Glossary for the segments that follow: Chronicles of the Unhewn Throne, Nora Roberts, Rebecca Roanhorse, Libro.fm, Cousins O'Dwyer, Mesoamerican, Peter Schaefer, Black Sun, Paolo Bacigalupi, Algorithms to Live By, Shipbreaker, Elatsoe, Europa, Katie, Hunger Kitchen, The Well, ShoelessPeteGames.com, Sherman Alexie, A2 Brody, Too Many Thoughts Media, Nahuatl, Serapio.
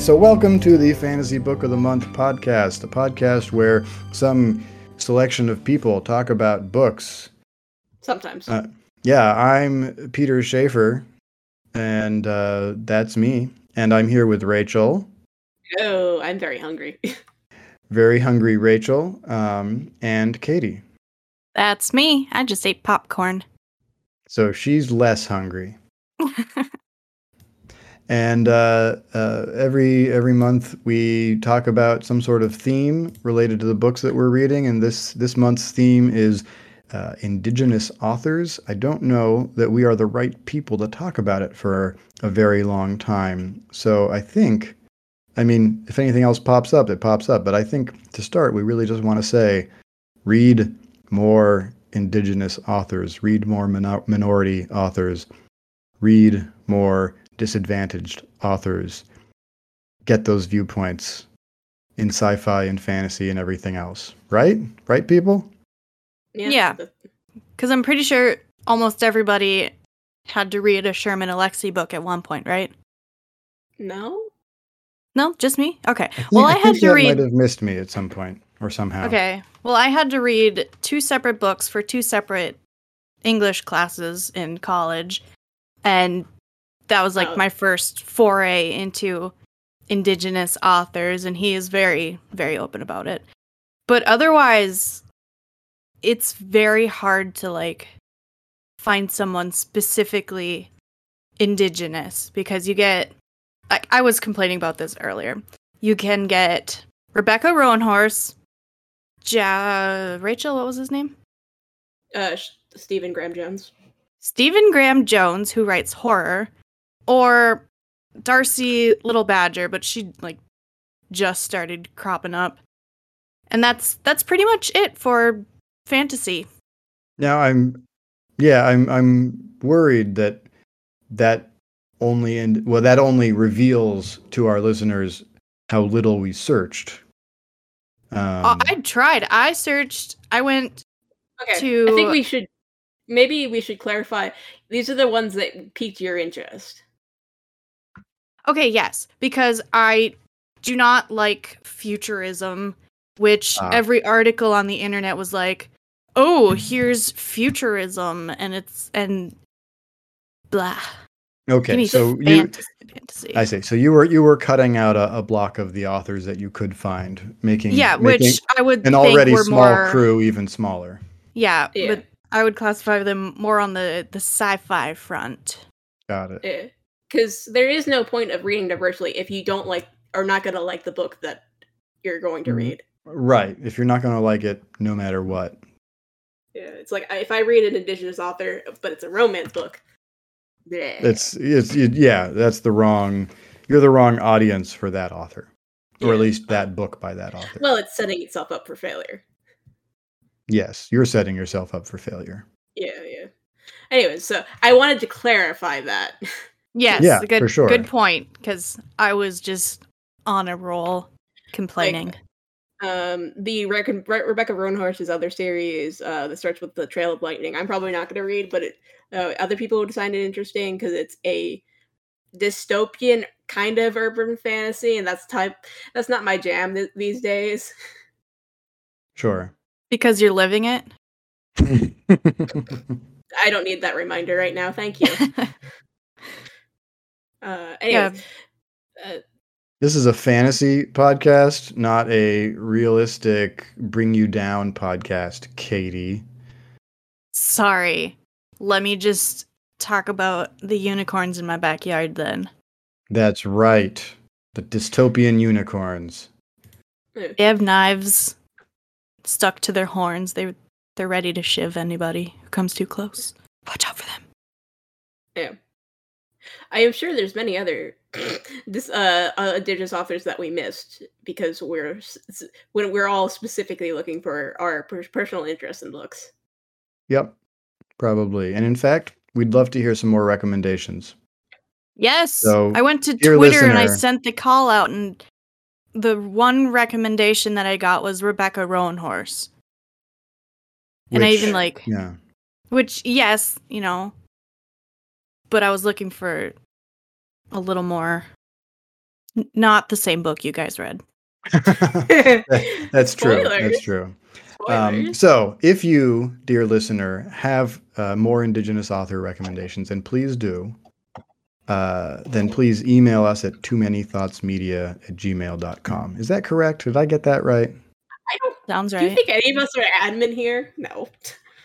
So welcome to the Fantasy Book of the Month podcast, a podcast where some selection of people talk about books. Sometimes. Yeah, I'm Peter Schaefer, and that's me. And I'm here with Rachel. Oh, I'm very hungry. Very hungry Rachel, and Katie. That's me. I just ate popcorn. So she's less hungry. And every month we talk about some sort of theme related to the books that we're reading. And this month's theme is indigenous authors. I don't know that we are the right people to talk about it for a very long time. So I think, I mean, if anything else pops up, it pops up. But I think to start, we really just want to say, read more indigenous authors, read more minority authors, read more disadvantaged authors. Get those viewpoints in sci-fi and fantasy and everything else, right? Right, people? Yeah. Because I'm pretty sure almost everybody had to read a Sherman Alexie book at one point, right? No, just me? Okay. Well, I had to read... You might have missed me at some point or somehow. Okay. Well, I had to read two separate books for two separate English classes in college, and that was like my first foray into indigenous authors, and he is very, very open about it. But otherwise, it's very hard to like find someone specifically indigenous because you get, like, I was complaining about this earlier. You can get Rebecca Roanhorse, Rachel, what was his name? Stephen Graham Jones. Stephen Graham Jones, who writes horror. Or Darcy Little Badger, but she like just started cropping up, and that's pretty much it for fantasy. Now I'm worried that only reveals to our listeners how little we searched. I tried. I searched. I went. Okay. I think we should clarify. These are the ones that piqued your interest. Okay, yes, because I do not like futurism, which every article on the internet was like, "Oh, here's futurism," and it's blah. Okay, so fantasy. I see. So you were cutting out a block of the authors that you could find, making which I would an already small crew even smaller. Yeah, but I would classify them more on the sci-fi front. Got it. Yeah. Because there is no point of reading diversely if you don't like, or not going to like the book that you're going to read. Right. If you're not going to like it, no matter what. Yeah. It's like, if I read an indigenous author, but it's a romance book. Bleh. You're the wrong audience for that author. Or at least that book by that author. Well, it's setting itself up for failure. Yes. You're setting yourself up for failure. Yeah. Anyways, so I wanted to clarify that. Yes, yeah, good, for sure. Good point, because I was just on a roll complaining. Like, the Rebecca Roanhorse's other series that starts with The Trail of Lightning, I'm probably not going to read, but other people would find it interesting because it's a dystopian kind of urban fantasy, and that's not my jam these days. Sure. Because you're living it? I don't need that reminder right now, thank you. Anyways, this is a fantasy podcast, not a realistic bring you down podcast, Katie. Sorry. Let me just talk about the unicorns in my backyard then. That's right. The dystopian unicorns. They have knives stuck to their horns. They're ready to shiv anybody who comes too close. Watch out for them. Yeah. I am sure there's many other indigenous authors that we missed because we're all specifically looking for our personal interest in books. Yep, probably. And in fact, we'd love to hear some more recommendations. Yes, so, I went to Twitter and I sent the call out, and the one recommendation that I got was Rebecca Roanhorse. And I even like, yeah. Which, yes, you know. But I was looking for a little more Not the same book you guys read. That's true. Spoilers. That's true. So if you, dear listener, have more Indigenous author recommendations, and please do, then please email us at toomanythoughtsmedia@gmail.com. Is that correct? Did I get that right? I don't, sounds right. Do you think any of us are admin here? No.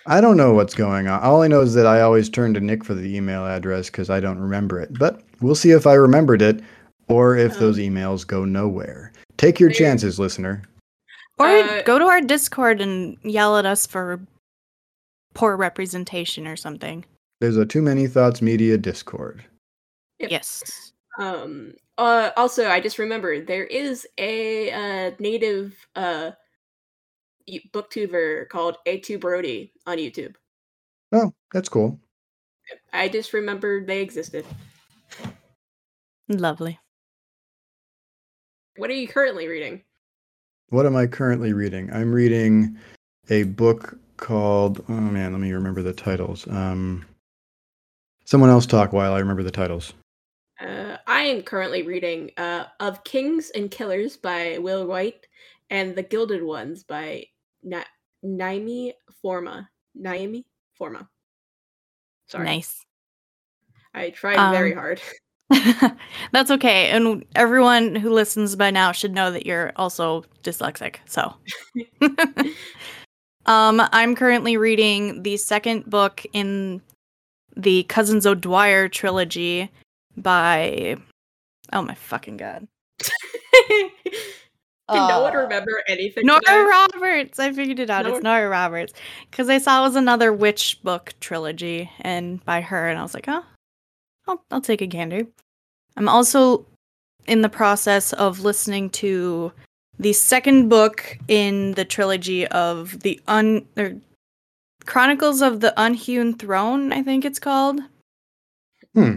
I don't know what's going on. All I know is that I always turn to Nick for the email address because I don't remember it. But we'll see if I remembered it or if those emails go nowhere. Take your chances, listener. Or go to our Discord and yell at us for poor representation or something. There's a Too Many Thoughts Media Discord. Yep. Yes. Also, I just remembered there is a native booktuber called A2 Brody on YouTube. Oh, that's cool. I just remembered they existed. Lovely. What are you currently reading? What am I currently reading? I'm reading a book called... Oh, man, let me remember the titles. Someone else talk while I remember the titles. I am currently reading Of Kings and Killers by Will White and The Gilded Ones by Naomi Forma. Naomi Forma. Sorry. Nice. I tried very hard. That's okay, and everyone who listens by now should know that you're also dyslexic, so I'm currently reading the second book in the Cousins O'Dwyer trilogy by oh my fucking god. Did no one remember anything? Nora Roberts! I figured it out. It's Nora Roberts, because I saw it was another witch book trilogy and by her, and I was like, oh, I'll take a gander. I'm also in the process of listening to the second book in the trilogy of the Chronicles of the Unhewn Throne, I think it's called. Hmm.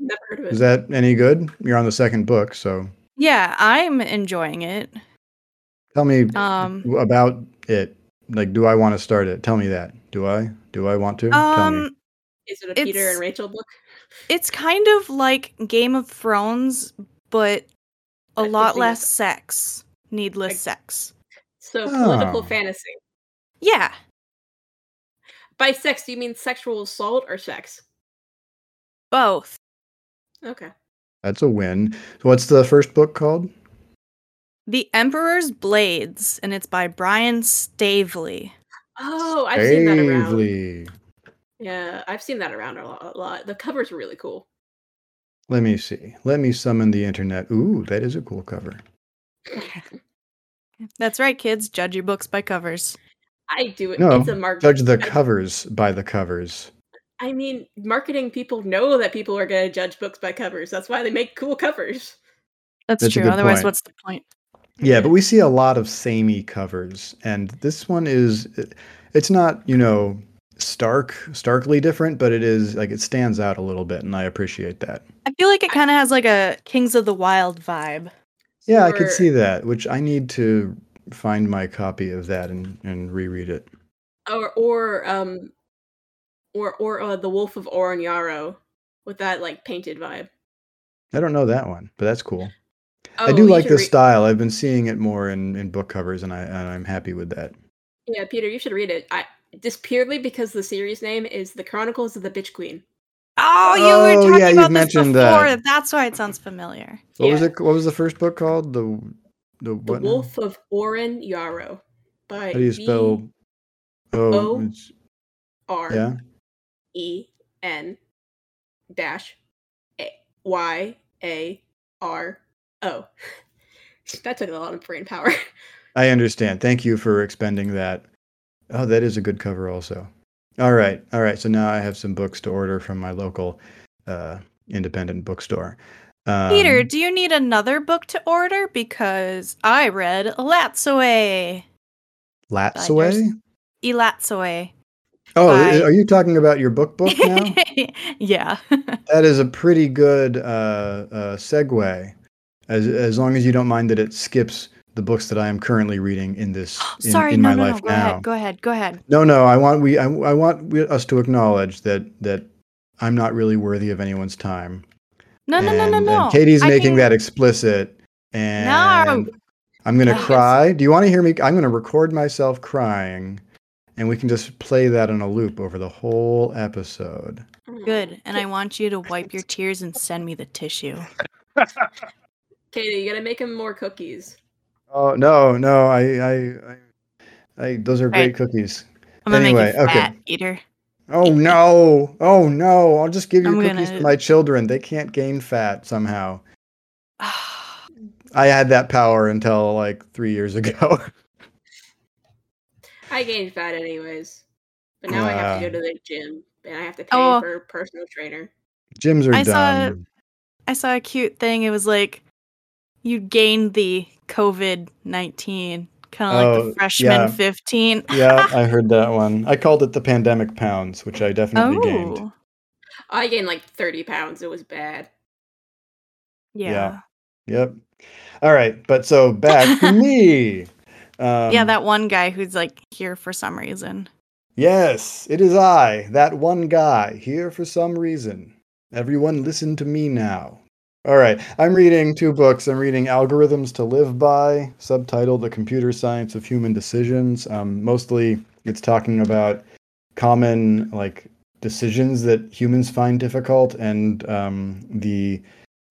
Never heard of it. Is that any good? You're on the second book, so. Yeah, I'm enjoying it. Tell me about it. Like, do I want to start it? Tell me that. Do I want to? Tell me. Is it a Peter and Rachel book? It's kind of like Game of Thrones, but a lot less sex. Needless sex. So political fantasy. Yeah. By sex, do you mean sexual assault or sex? Both. Okay. That's a win. So what's the first book called? The Emperor's Blades, and it's by Brian Staveley. Oh, I've seen that around. Staveley. Yeah, I've seen that around a lot. The cover's really cool. Let me see. Let me summon the internet. Ooh, that is a cool cover. That's right, kids. Judge your books by covers. I do it. No, it's a judge the covers by the covers. I mean, marketing people know that people are going to judge books by covers. That's why they make cool covers. That's true. Otherwise, what's the point? Yeah, but we see a lot of samey covers. And this one is, it's not, you know... starkly different, but it is like it stands out a little bit, and I appreciate that. I feel like it kind of has like a Kings of the Wild vibe. Yeah, I could see that, which I need to find my copy of that and reread it. Or The Wolf of Oren Yaro with that like painted vibe. I don't know that one, but that's cool. Oh, I do like this style. I've been seeing it more in book covers, and I'm happy with that. Yeah, Peter, you should read it. Just purely because the series name is The Chronicles of the Bitch Queen. Oh, you were talking about this before. That. That's why it sounds familiar. What was the first book called? The Wolf of Oren Yaro. By how do you spell? Oren-Yaro. That took a lot of brain power. I understand. Thank you for expending that. Oh, that is a good cover also. All right. So now I have some books to order from my local independent bookstore. Peter, do you need another book to order? Because I read Elatsoe. Elatsoe. Oh, are you talking about your book now? Yeah. That is a pretty good segue. As long as you don't mind that it skips... the books that I am currently reading in my life now. Go ahead. No. I want us to acknowledge that I'm not really worthy of anyone's time. No. Katie's making that explicit. And no. I'm going to cry. Do you want to hear me? I'm going to record myself crying. And we can just play that on a loop over the whole episode. Good. And I want you to wipe your tears and send me the tissue. Katie, you got to make him more cookies. Oh, no. I those are great cookies. I'm going to make you fat, Peter. Oh, no. I'll just give you cookies to my children. They can't gain fat somehow. I had that power until like 3 years ago. I gained fat anyways, but now I have to go to the gym and I have to pay for a personal trainer. Gyms are dumb. I saw a cute thing. It was like you gained the COVID-19, kind of like the freshman 15. Yeah, I heard that one. I called it the pandemic pounds, which I definitely gained. I gained like 30 pounds. It was bad. Yeah. Yep. All right, but so back to me. That one guy who's like here for some reason. Yes, it is I, that one guy here for some reason. Everyone listen to me now. All right, I'm reading two books. I'm reading Algorithms to Live By, subtitled The Computer Science of Human Decisions. Mostly it's talking about common like decisions that humans find difficult and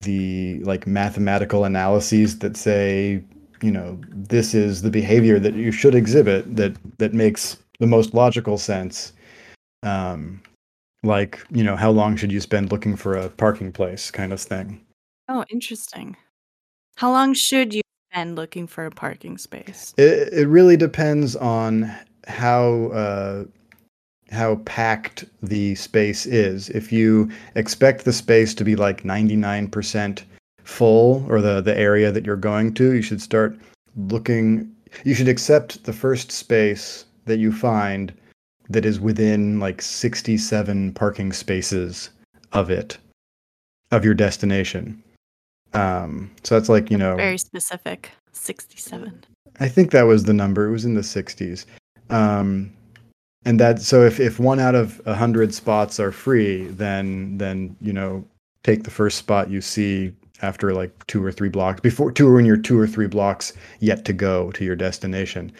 the like mathematical analyses that say, you know, this is the behavior that you should exhibit that makes the most logical sense. Like, you know, how long should you spend looking for a parking place kind of thing. Oh, interesting. How long should you spend looking for a parking space? It really depends on how packed the space is. If you expect the space to be like 99% full, or the area that you're going to, you should start looking. You should accept the first space that you find that is within like 67 parking spaces of your destination. So that's like, you know, very specific. 67. I think that was the number. It was in the 60s. And that, so if 1 out of 100 spots are free, then you know, take the first spot you see after like 2 or 3 blocks, when you're 2 or 3 blocks yet to go to your destination.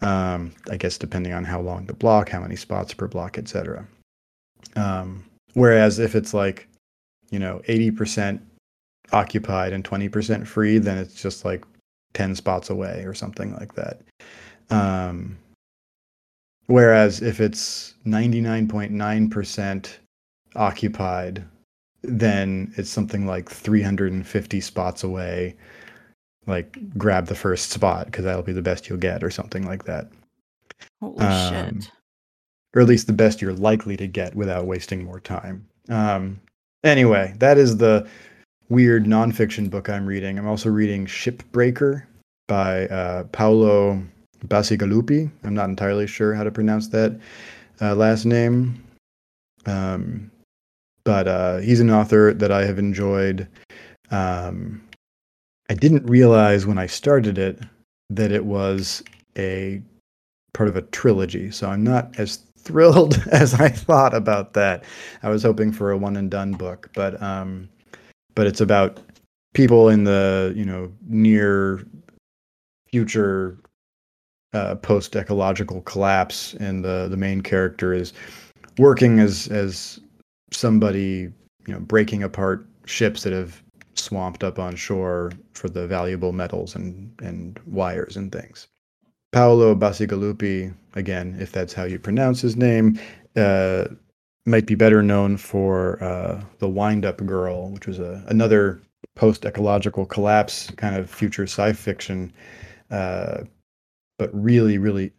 I guess depending on how long the block, how many spots per block, etc. Whereas if it's like, you know, 80% occupied and 20% free, then it's just like 10 spots away or something like that. Whereas if it's 99.9% occupied, then it's something like 350 spots away. Like, grab the first spot because that'll be the best you'll get or something like that. Holy shit. Or at least the best you're likely to get without wasting more time. Anyway, that is the weird nonfiction book I'm reading. I'm also reading Shipbreaker by Paolo Bacigalupi. I'm not entirely sure how to pronounce that last name. But he's an author that I have enjoyed. I didn't realize when I started it that it was a part of a trilogy. So I'm not as thrilled as I thought about that. I was hoping for a one and done book, but it's about people in the, you know, near future post-ecological collapse, and the main character is working as somebody, you know, breaking apart ships that have swamped up on shore for the valuable metals and wires and things. Paolo Bacigalupi, again, if that's how you pronounce his name, might be better known for The Wind-Up Girl, which was another post-ecological collapse kind of future sci-fiction, but really, really,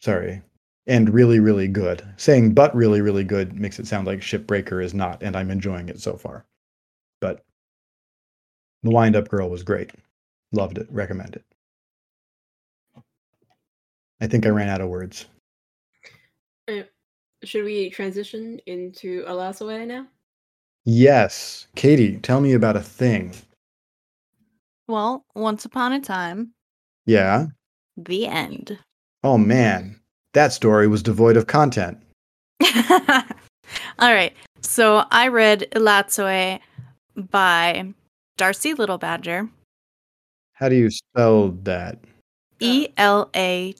sorry, and really, really good. Saying but really, really good makes it sound like Shipbreaker is not, and I'm enjoying it so far. But The Wind-Up Girl was great. Loved it. Recommend it. I think I ran out of words. Should we transition into Elatsoe now? Yes. Katie, tell me about a thing. Well, once upon a time. Yeah. The end. Oh, man. That story was devoid of content. All right. So I read Elatsoe by Darcy Little Badger. How do you spell that? E-L-A-T-S-O-E.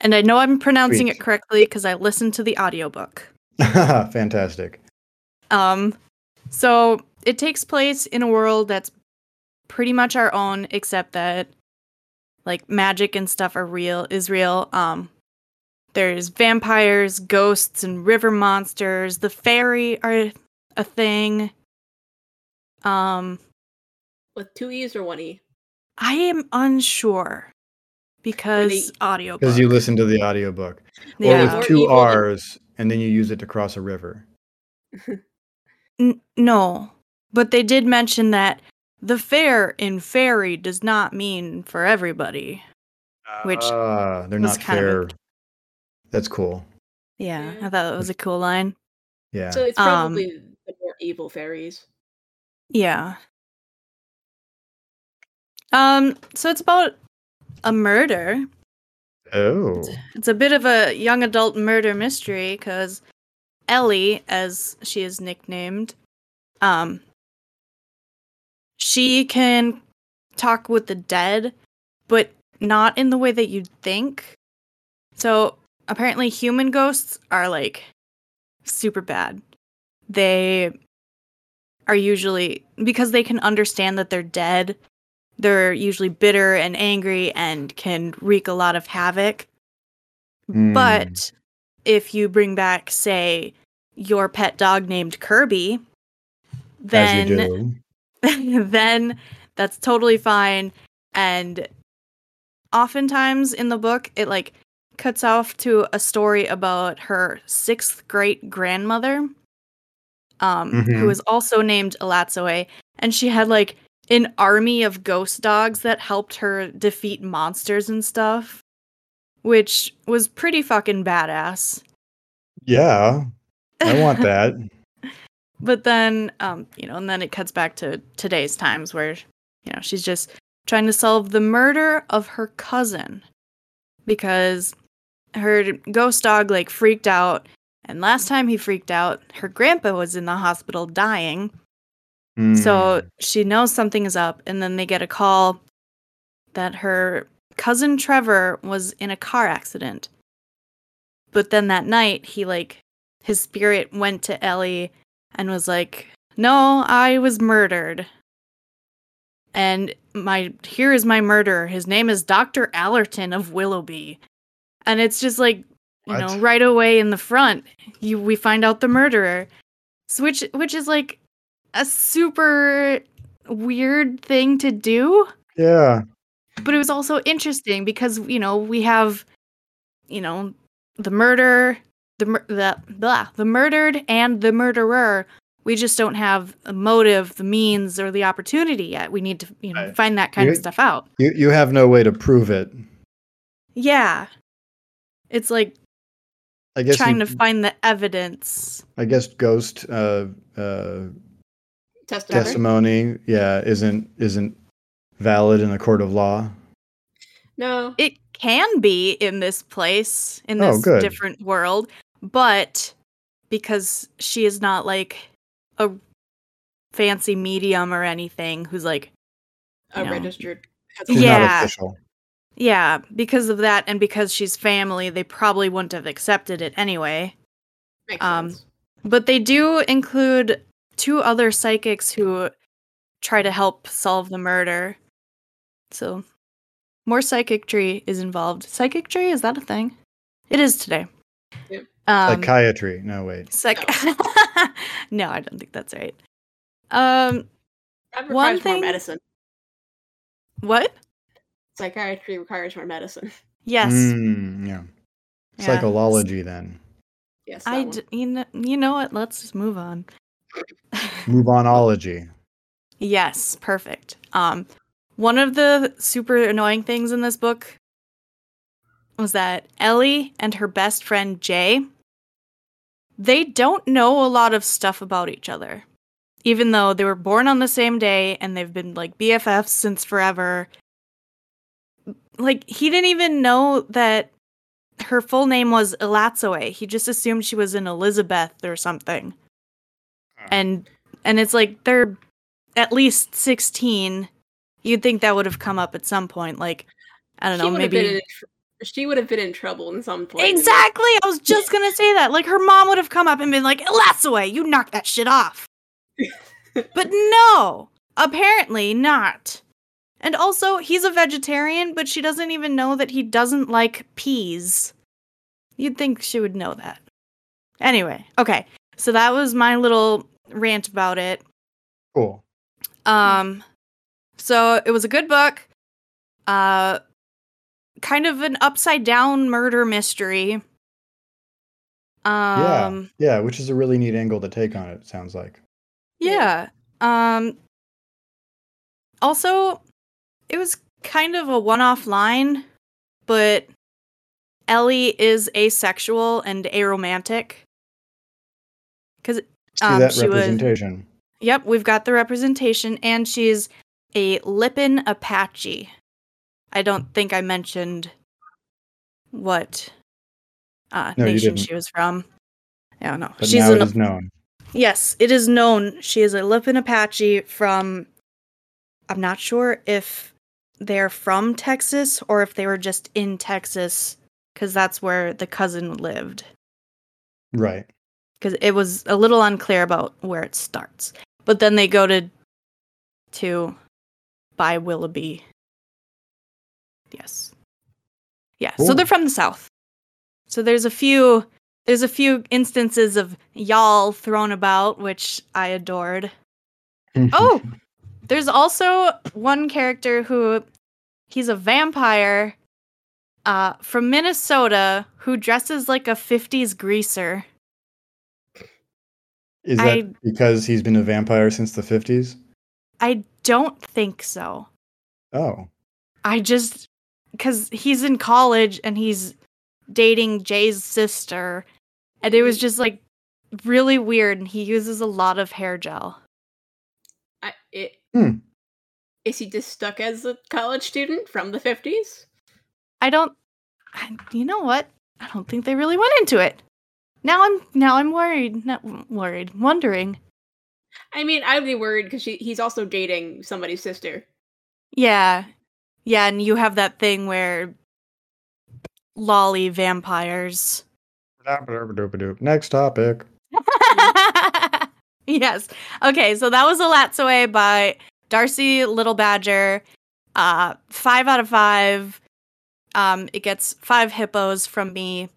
And I know I'm pronouncing it correctly because I listened to the audiobook. Fantastic. So it takes place in a world that's pretty much our own, except that like magic and stuff are real. There's vampires, ghosts, and river monsters. The fairy are a thing. With two E's or one E? I am unsure. Because audiobook. Because you listen to the audiobook. Yeah. Or with two R's, and then you use it to cross a river. No. But they did mention that the fair in fairy does not mean for everybody. Which they're not fair. That's cool. Yeah, I thought that was a cool line. Yeah. So it's probably the more evil fairies. Yeah. So it's about a murder. Oh. It's a bit of a young adult murder mystery because Ellie, as she is nicknamed, she can talk with the dead, but not in the way that you'd think. So apparently human ghosts are like super bad. They are usually, because they can understand that they're dead, they're usually bitter and angry and can wreak a lot of havoc. Mm. But if you bring back, say, your pet dog named Kirby, then that's totally fine. And oftentimes in the book, it like cuts off to a story about her sixth great grandmother, who is also named Elatsoe, and she had like an army of ghost dogs that helped her defeat monsters and stuff, which was pretty fucking badass. Yeah, I want that. But then, and then it cuts back to today's times where, she's just trying to solve the murder of her cousin because her ghost dog, like, freaked out. And last time he freaked out, her grandpa was in the hospital dying. So she knows something is up, and then they get a call that her cousin Trevor was in a car accident. But then that night, his spirit went to Ellie and was like, "No, I was murdered. And here is my murderer. His name is Dr. Allerton of Willoughby." And it's just like, you know, right away in the front, we find out the murderer. So which is like a super weird thing to do. Yeah. But it was also interesting because, we have, the murdered and the murderer. We just don't have a motive, the means, or the opportunity yet. We need to, find that kind of stuff out. You have no way to prove it. Yeah. It's like, I guess, trying to find the evidence. I guess ghost testimony, isn't valid in a court of law. No, it can be in this place, in this different world, but because she is not like a fancy medium or anything, who's like a registered. She's not official. Yeah, because of that, and because she's family, they probably wouldn't have accepted it anyway. Makes sense. But they do include two other psychics who try to help solve the murder. So, more psychiatry is involved. Psychiatry? Is that a thing? It is today. Yep. Psychiatry. No, wait. No, I don't think that's right. That requires more medicine. What? Psychiatry requires more medicine. Yes. Yeah. Psychology, then. Yes. You know what? Let's just move on. Move onology. Yes, perfect. One of the super annoying things in this book was that Ellie and her best friend Jay, they don't know a lot of stuff about each other, even though they were born on the same day and they've been like BFFs since forever. Like, he didn't even know that her full name was Elatsoe. He just assumed she was an Elizabeth or something. And it's like they're at least 16. You'd think that would have come up at some point. Like, I don't know, maybe she would have been in trouble in some point. Exactly. I was just gonna say that. Like, her mom would have come up and been like, "Elatsoe, you knocked that shit off." But no, apparently not. And also, he's a vegetarian, but she doesn't even know that he doesn't like peas. You'd think she would know that. Anyway, okay. So that was my little rant about it. Cool. So it was a good book. Kind of an upside-down murder mystery. Yeah, which is a really neat angle to take on it, sounds like. Yeah. Also, it was kind of a one-off line, but Ellie is asexual and aromantic. Because she representation. Yep, we've got the representation, and she's a Lipan Apache. I don't think I mentioned what nation she was from. I don't know. But she's now it is known. Yes, it is known. She is a Lipan Apache from... I'm not sure if they're from Texas or if they were just in Texas, because that's where the cousin lived. Right. Because it was a little unclear about where it starts. But then they go to buy Willoughby. Yes. Yeah, ooh. So they're from the South. So there's a few instances of y'all thrown about, which I adored. Oh! There's also one character who, he's a vampire from Minnesota who dresses like a 50s greaser. Is that because he's been a vampire since the 50s? I don't think so. Oh. Because he's in college and he's dating Jay's sister, and it was just like really weird, and he uses a lot of hair gel. Is he just stuck as a college student from the 50s? You know what? I don't think they really went into it. Now I'm worried. Not worried. Wondering. I mean, I'd be worried because he's also dating somebody's sister. Yeah. Yeah, and you have that thing where lolly vampires. Next topic. Yes. Okay, so that was Elatsoe by Darcy Little Badger. 5 out of 5. It gets 5 hippos from me.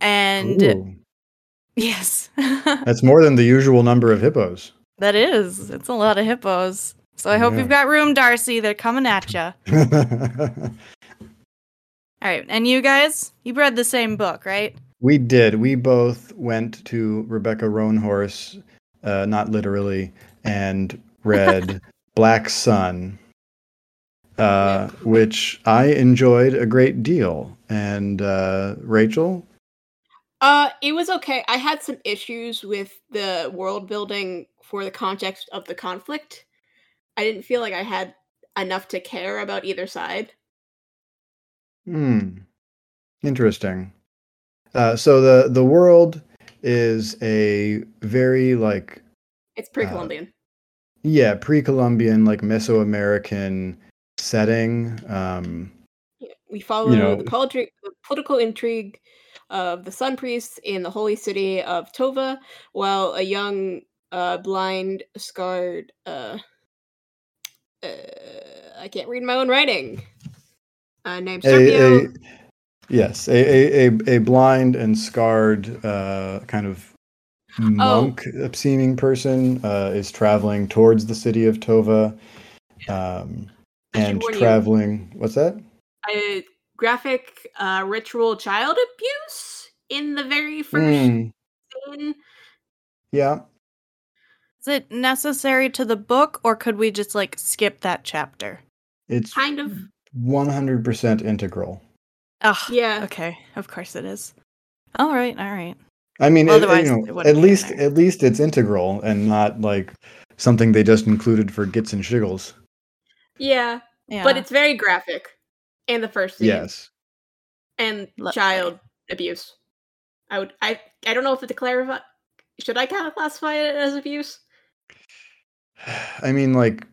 And ooh. Yes. That's more than the usual number of hippos. That is. It's a lot of hippos. So I hope you've got room, Darcy. They're coming at you. All right. And you guys, you've read the same book, right? We did. We both went to Rebecca Roanhorse, not literally, and read Black Sun, which I enjoyed a great deal. And Rachel? It was okay. I had some issues with the world building for the context of the conflict. I didn't feel like I had enough to care about either side. Interesting. So the world is a very it's pre-Columbian. Yeah, pre-Columbian, Mesoamerican setting. We follow the political intrigue of the Sun Priests in the holy city of Tova, while a young, blind, scarred... I can't read my own writing. Named Serapio. A blind and scarred kind of monk-seeming person is traveling towards the city of Tova, and traveling. What's that? A graphic ritual child abuse in the very first scene. Yeah. Is it necessary to the book, or could we just skip that chapter? It's kind of 100% integral. Oh, yeah. Okay, of course it is. All right. I mean, at least it's integral and not something they just included for gits and shiggles. Yeah. But it's very graphic in the first scene. Yes, and child abuse. I don't know if it's a clarify. should I kind of classify it as abuse? I mean, like,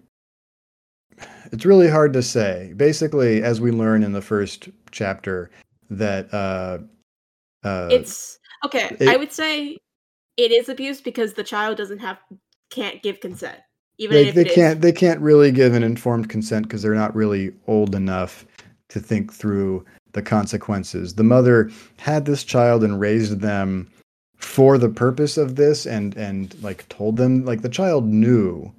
it's really hard to say. Basically, as we learn in the first chapter, that it's okay. I would say it is abuse because the child can't give consent. Even if they can't. They can't really give an informed consent because they're not really old enough to think through the consequences. The mother had this child and raised them for the purpose of this, and like told them, like, the child knew,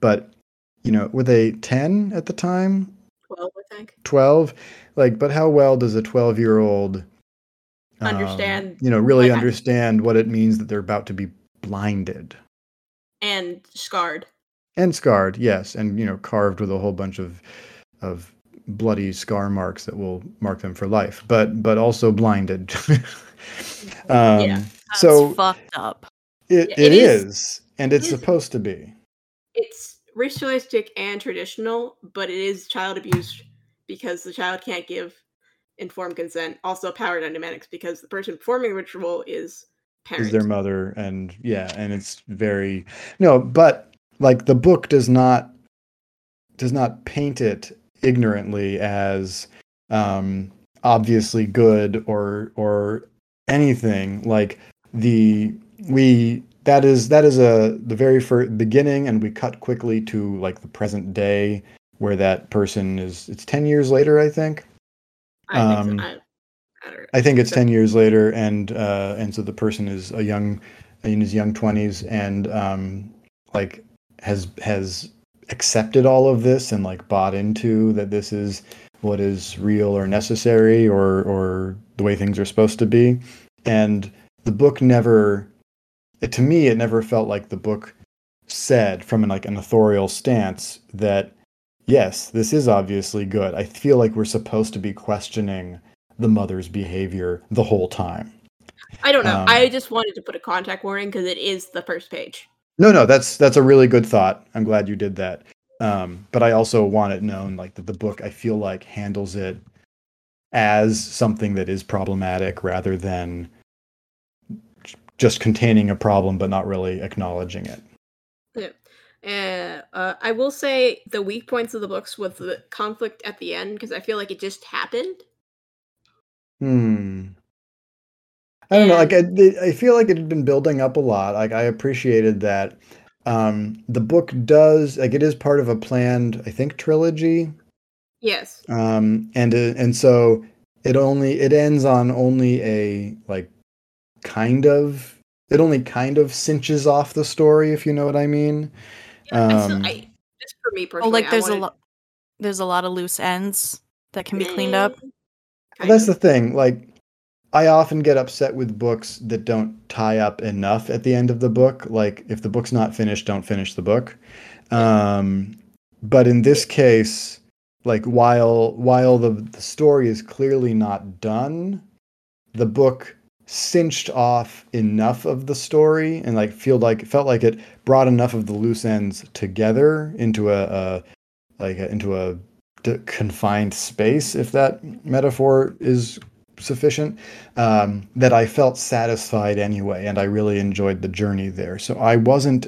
but, you know, were they 10 at the time? 12, I think. 12, like, but how well does a 12-year-old understand? You know, really understand what it means that they're about to be blinded and scarred. And scarred, yes, and, you know, carved with a whole bunch of bloody scar marks that will mark them for life, but also blinded. Yeah, that's so fucked up. It is, and it's supposed to be. It's ritualistic and traditional, but it is child abuse because the child can't give informed consent. Also, power dynamics, because the person performing the ritual is parent. Is their mother, and yeah, and it's very but like the book does not paint it ignorantly as obviously good or anything. Like that is the very first beginning, and we cut quickly to like the present day where that person is. It's 10 years later, I think. I think it's 10 years later, and so the person is in his young 20s, and like has accepted all of this and like bought into that this is what is real or necessary or the way things are supposed to be. And the book never felt like the book said from an authorial stance that, yes, this is obviously good. I feel like we're supposed to be questioning the mother's behavior the whole time. I don't know. I just wanted to put a contact warning because it is the first page. No, that's a really good thought. I'm glad you did that. But I also want it known, like, that the book, I feel like, handles it as something that is problematic rather than just containing a problem but not really acknowledging it. Yeah. I will say the weak points of the books with the conflict at the end, because I feel like it just happened. I don't know. Like I feel like it had been building up a lot. Like I appreciated that. The book does, like, it is part of a planned, I think, trilogy. Yes. And so it ends on only a kind of cinches off the story, if you know what I mean. Yeah, just for me personally. There's a lot of loose ends that can be cleaned up. That's the thing. Like, I often get upset with books that don't tie up enough at the end of the book. Like, if the book's not finished, don't finish the book. But in this case, like, while the story is clearly not done, the book cinched off enough of the story and felt like it brought enough of the loose ends together into a confined space, if that metaphor is sufficient, that I felt satisfied anyway, and I really enjoyed the journey there. So I wasn't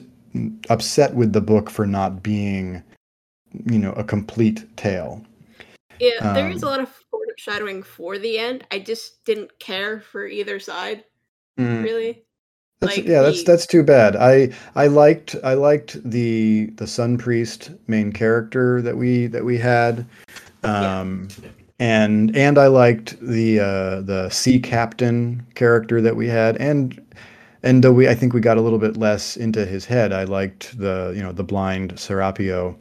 upset with the book for not being, you know, a complete tale. Yeah, there is a lot of foreshadowing for the end. I just didn't care for either side, really. That's too bad. I liked the Sun Priest main character that we had. And I liked the sea captain character that we had, and though I think we got a little bit less into his head, I liked the blind Serapio.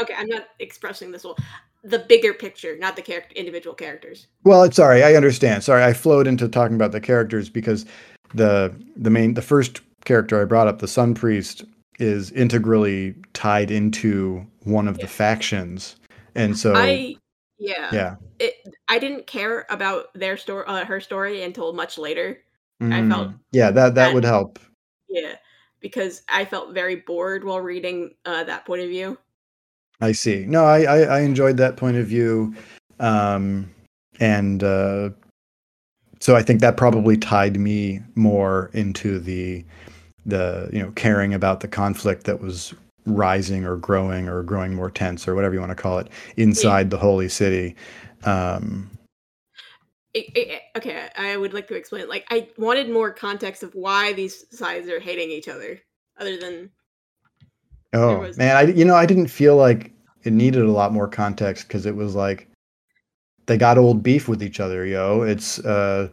Okay, I'm not expressing this well. The bigger picture, not the individual characters. Well, sorry, I understand. Sorry, I flowed into talking about the characters because the first character I brought up, the Sun Priest, is integrally tied into one of the factions. And so I didn't care about their story, her story, until much later. I felt that would help. Yeah, because I felt very bored while reading that point of view. I see. No, I enjoyed that point of view, and So I think that probably tied me more into the caring about the conflict that was rising or growing more tense or whatever you want to call it inside the holy city. Okay, I would like to explain. Like, I wanted more context of why these sides are hating each other, other than. I didn't feel like it needed a lot more context because it was like they got old beef with each other, yo. It's we're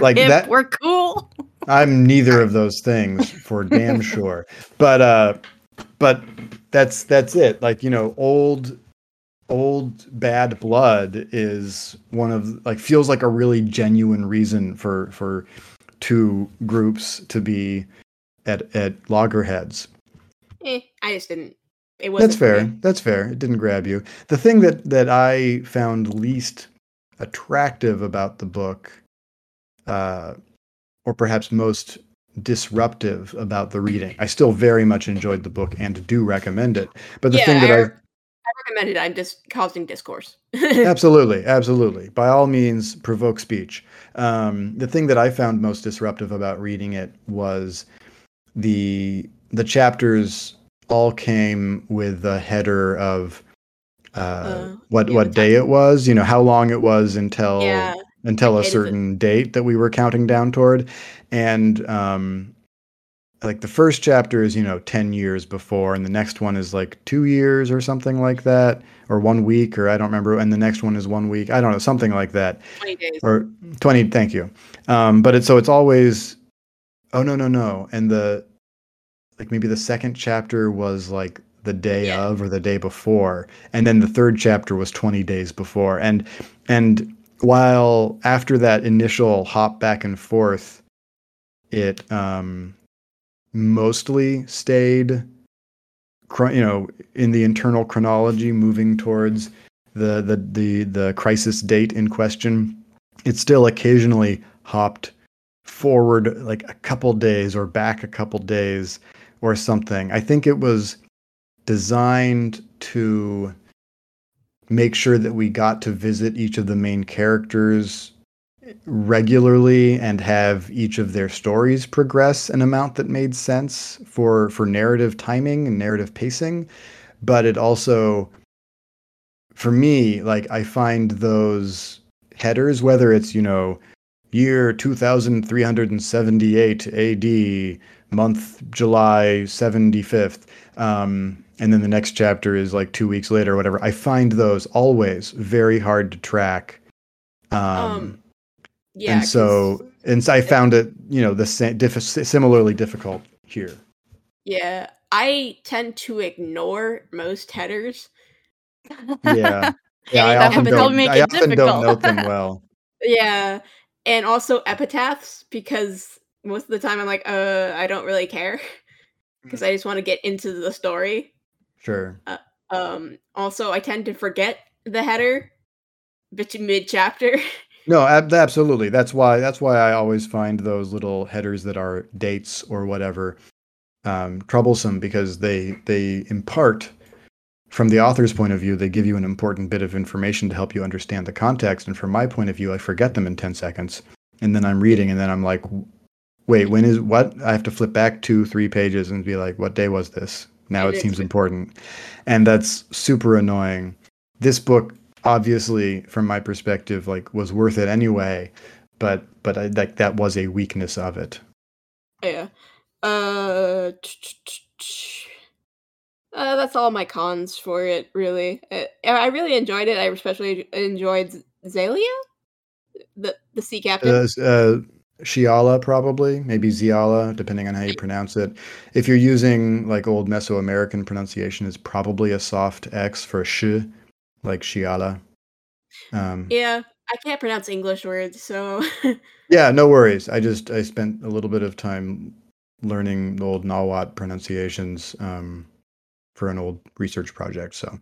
like hip, that. We're cool. I'm neither of those things for damn sure. But that's it. Like, old bad blood is one of feels like a really genuine reason for two groups to be at loggerheads. I just didn't. It wasn't. That's fair. That's fair. It didn't grab you. The thing that I found least attractive about the book, or perhaps most disruptive about the reading. I still very much enjoyed the book and do recommend it. But the thing that I recommend it. I'm just causing discourse. Absolutely. Absolutely. By all means, provoke speech. The thing that I found most disruptive about reading it was the chapters all came with the header of what day it was, how long it was until a certain date that we were counting down toward. And the first chapter is, 10 years before, and the next one is 2 years or something like that, or 1 week, or I don't remember. And the next one is 1 week. I don't know, something like that. 20 days. Or 20, thank you. But it's always, oh, no. And maybe the second chapter was the day of or the day before. And then the third chapter was 20 days before. And while after that initial hop back and forth, it mostly stayed, in the internal chronology, moving towards the crisis date in question. It still occasionally hopped forward a couple days or back a couple days or something. I think it was designed to make sure that we got to visit each of the main characters regularly and have each of their stories progress an amount that made sense for narrative timing and narrative pacing. But it also, for me, I find those headers, whether it's, year 2378 AD, month July 75th, and then the next chapter is 2 weeks later or whatever. I find those always very hard to track. And so I found it, the same, similarly difficult here. Yeah, I tend to ignore most headers. Yeah, I often don't note them well. Yeah, and also epitaphs, because most of the time I'm I don't really care because I just want to get into the story. Sure. Also, I tend to forget the header mid-chapter. No, absolutely. That's why I always find those little headers that are dates or whatever troublesome, because they impart, from the author's point of view, they give you an important bit of information to help you understand the context. And from my point of view, I forget them in 10 seconds. And then I'm reading and then I'm like, wait, when is what? I have to flip back 2-3 pages and be like, what day was this? Now it seems important. And that's super annoying. This book, obviously, from my perspective, was worth it anyway, but I, that was a weakness of it. Yeah. That's all my cons for it, really. I really enjoyed it. I especially enjoyed Xalia, the sea captain. Xiala, probably, maybe Xiala, depending on how you pronounce it. If you're using old Mesoamerican pronunciation, it's probably a soft X for sh, like Xiala. Yeah, I can't pronounce English words, so. Yeah, no worries. I spent a little bit of time learning the old Nahuatl pronunciations for an old research project, so.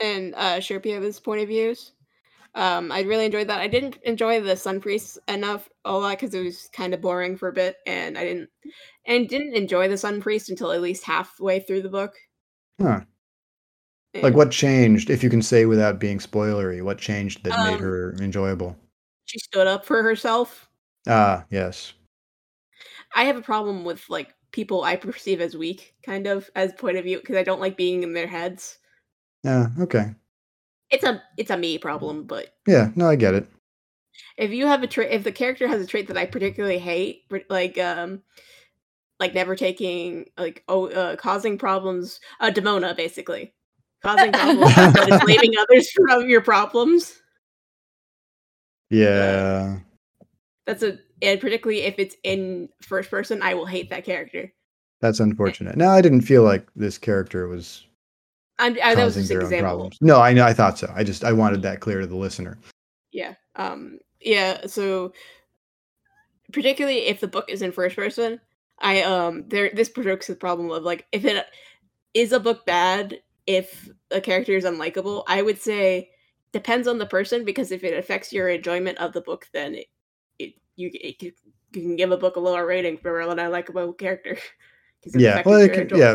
And Serapio's point of views. I really enjoyed that. I didn't enjoy the Sun Priest enough a lot because it was kind of boring for a bit, and I didn't enjoy the Sun Priest until at least halfway through the book. Huh. And, what changed, if you can say without being spoilery, what changed that made her enjoyable? She stood up for herself. Ah, yes. I have a problem with like people I perceive as weak, kind of as point of view, because I don't like being in their heads. Yeah. Okay. It's a me problem, but yeah, no, I get it. If you have a trait, if the character has a trait that I particularly hate, like never taking, like causing problems, Demona basically causing problems, but it's blaming others from your problems. Yeah. That's a, and particularly if it's in first person, I will hate that character. That's unfortunate. No, I didn't feel like this character was. That was just an example. Problems. No, I know. I thought so. I wanted that clear to the listener. Yeah. Yeah. So, particularly if the book is in first person, this provokes the problem of like if it is a book bad if a character is unlikable. I would say depends on the person, because if it affects your enjoyment of the book, then you can give a book a lower rating for an unlikable character. Yeah, well,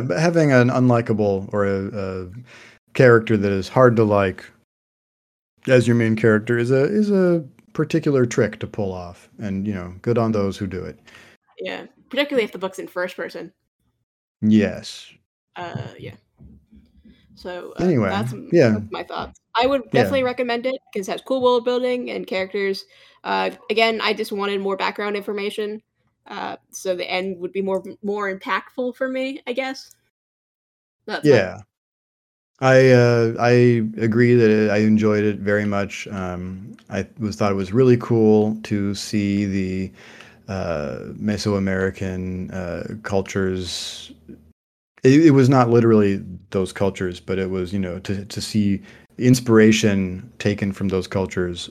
but having an unlikable or a character that is hard to like as your main character is a particular trick to pull off, and good on those who do it. Yeah, particularly if the book's in first person. Yes. Yeah. So anyway, that's my thoughts. I would definitely recommend it because it has cool world building and characters. Again, I just wanted more background information. So the end would be more impactful for me, I guess. That's fun. I agree that I enjoyed it very much. I thought it was really cool to see the Mesoamerican cultures. It was not literally those cultures, but it was to see inspiration taken from those cultures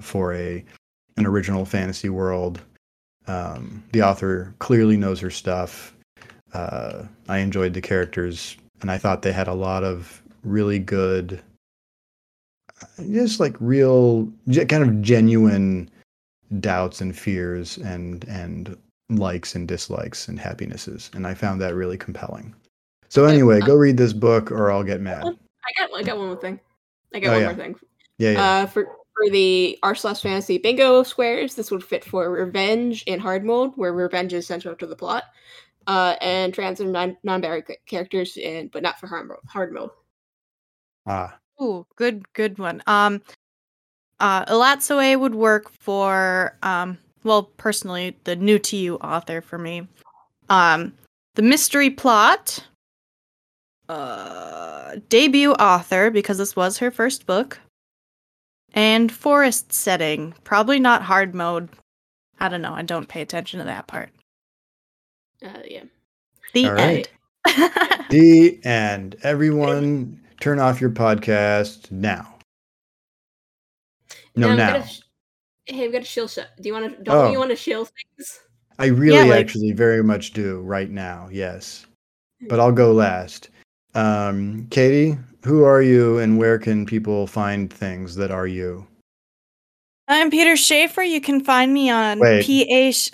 for an original fantasy world. The author clearly knows her stuff. I enjoyed the characters, and I thought they had a lot of really good, just like real, kind of genuine doubts and fears and likes and dislikes and happinesses. And I found that really compelling. So anyway, go read this book or I'll get mad. I got one more thing. More thing. Yeah, yeah. For the r/fantasy bingo squares, this would fit for revenge in hard mode, where revenge is central to the plot, and trans and non-binary characters, but not for hard mode. Ah. Ooh, good one. Elatsoe would work for, personally, the new to you author for me. The mystery plot, debut author, because this was her first book. And forest setting. Probably not hard mode. I don't know. I don't pay attention to that part. Yeah. The end. Right. The end. Everyone, turn off your podcast now. Now. Hey, we've got a shill shot. Don't you want to shill things? I really actually very much do right now, yes. But I'll go last. Katie, who are you and where can people find things that are you? I'm Peter Schaefer. You can find me on PH.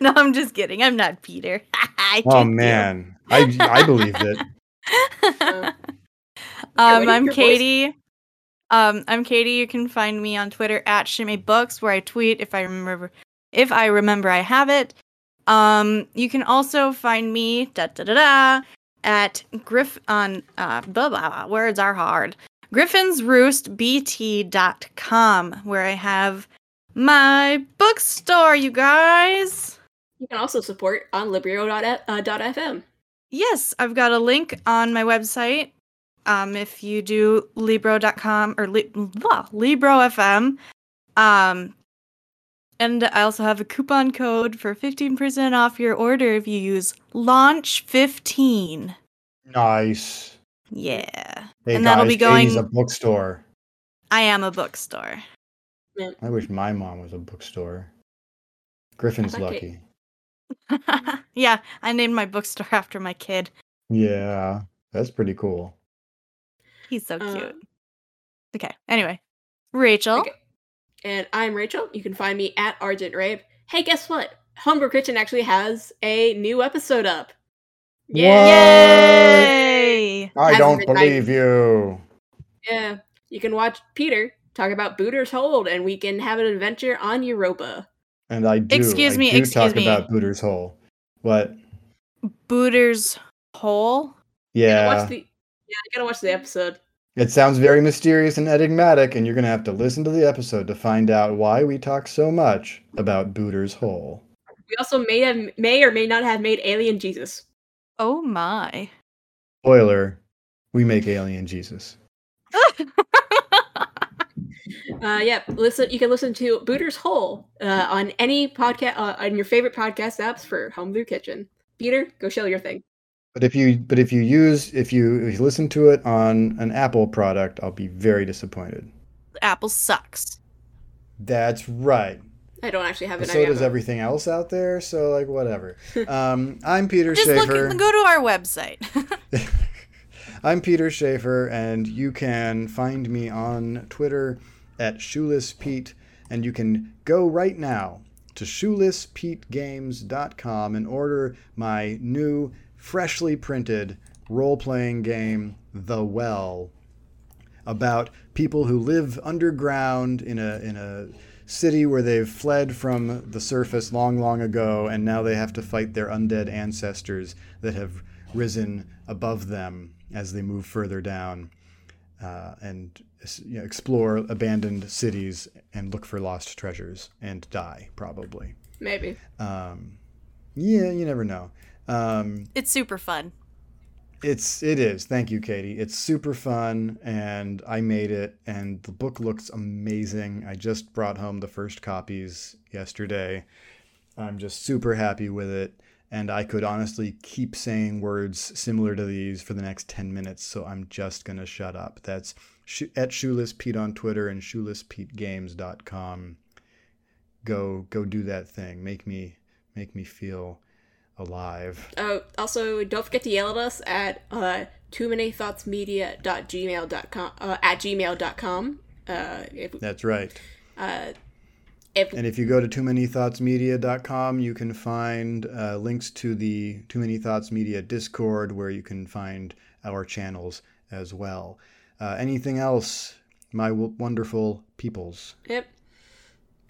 No, I'm just kidding. I'm not Peter. Oh, man. I believed it. I'm Katie. I'm Katie. You can find me on Twitter @ShimmyBooks, where I tweet if I remember I have it. You can also find me at Griff on words are hard. griffinsroostbt.com, where I have my bookstore, you guys. You can also support on Libro.fm. Yes, I've got a link on my website. If you do Libro.com or Libro.fm, and I also have a coupon code for 15% off your order if you use LAUNCH15. Nice. Yeah. Hey, and guys, that'll be going. Katie's a bookstore. I am a bookstore. Yeah. I wish my mom was a bookstore. Griffin's lucky. Yeah, I named my bookstore after my kid. Yeah, that's pretty cool. He's so cute. Okay, anyway. Rachel. Okay. And I'm Rachel. You can find me at Argent Rave. Hey, guess what? Hunger Kitchen actually has a new episode up. Yay! I don't believe you. Yeah. You can watch Peter talk about Booter's Hold, and we can have an adventure on Europa. And I do. Excuse me. Talk about Booter's Hole. What? Booter's Hole? Yeah. You gotta watch the episode. It sounds very mysterious and enigmatic, and you're gonna have to listen to the episode to find out why we talk so much about Booter's Hole. We also may or may not have made Alien Jesus. Oh my. Spoiler, we make Alien Jesus. You can listen to Booter's Hole on any podcast, on your favorite podcast apps for Homebrew Kitchen. Peter, go show your thing. But if you listen to it on an Apple product, I'll be very disappointed. Apple sucks. That's right. I don't actually have an idea. So does everything else out there. So like whatever. I'm Peter Schaefer. Just look and go to our website. I'm Peter Schaefer, and you can find me on Twitter at ShoelessPete, and you can go right now to ShoelessPeteGames.com and order my new, freshly printed role-playing game, The Well, about people who live underground in a city where they've fled from the surface long, long ago, and now they have to fight their undead ancestors that have risen above them as they move further down and explore abandoned cities and look for lost treasures and die, probably. Maybe. Yeah, you never know. It's super fun. It is. Thank you, Katie. It's super fun, and I made it, and the book looks amazing. I just brought home the first copies yesterday. I'm just super happy with it. And I could honestly keep saying words similar to these for the next 10 minutes, so I'm just going to shut up. That's at ShoelessPete on Twitter and ShoelessPeteGames.com. Go do that thing. Make me feel alive. Also, don't forget to yell at us at toomanythoughtsmedia.gmail.com, at gmail.com. That's right. And if you go to toomanythoughtsmedia.com, you can find links to the Too Many Thoughts Media Discord, where you can find our channels as well. Anything else, my wonderful peoples? Yep.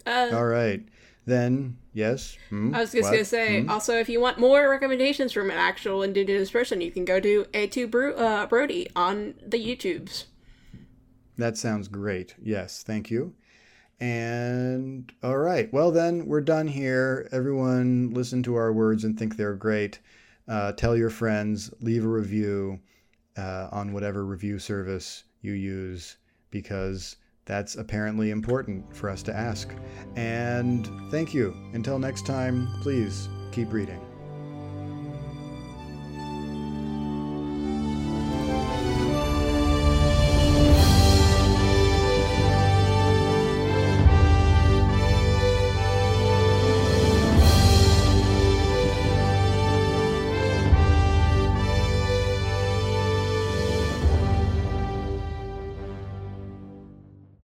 All right. Then, yes. I was just going to say, also, if you want more recommendations from an actual indigenous person, you can go to A2 Brody on the YouTubes. That sounds great. Yes, thank you. And all right, well then, we're done here. Everyone listen to our words and think they're great. Tell your friends, leave a review on whatever review service you use, because that's apparently important for us to ask. And thank you. Until next time, please keep reading.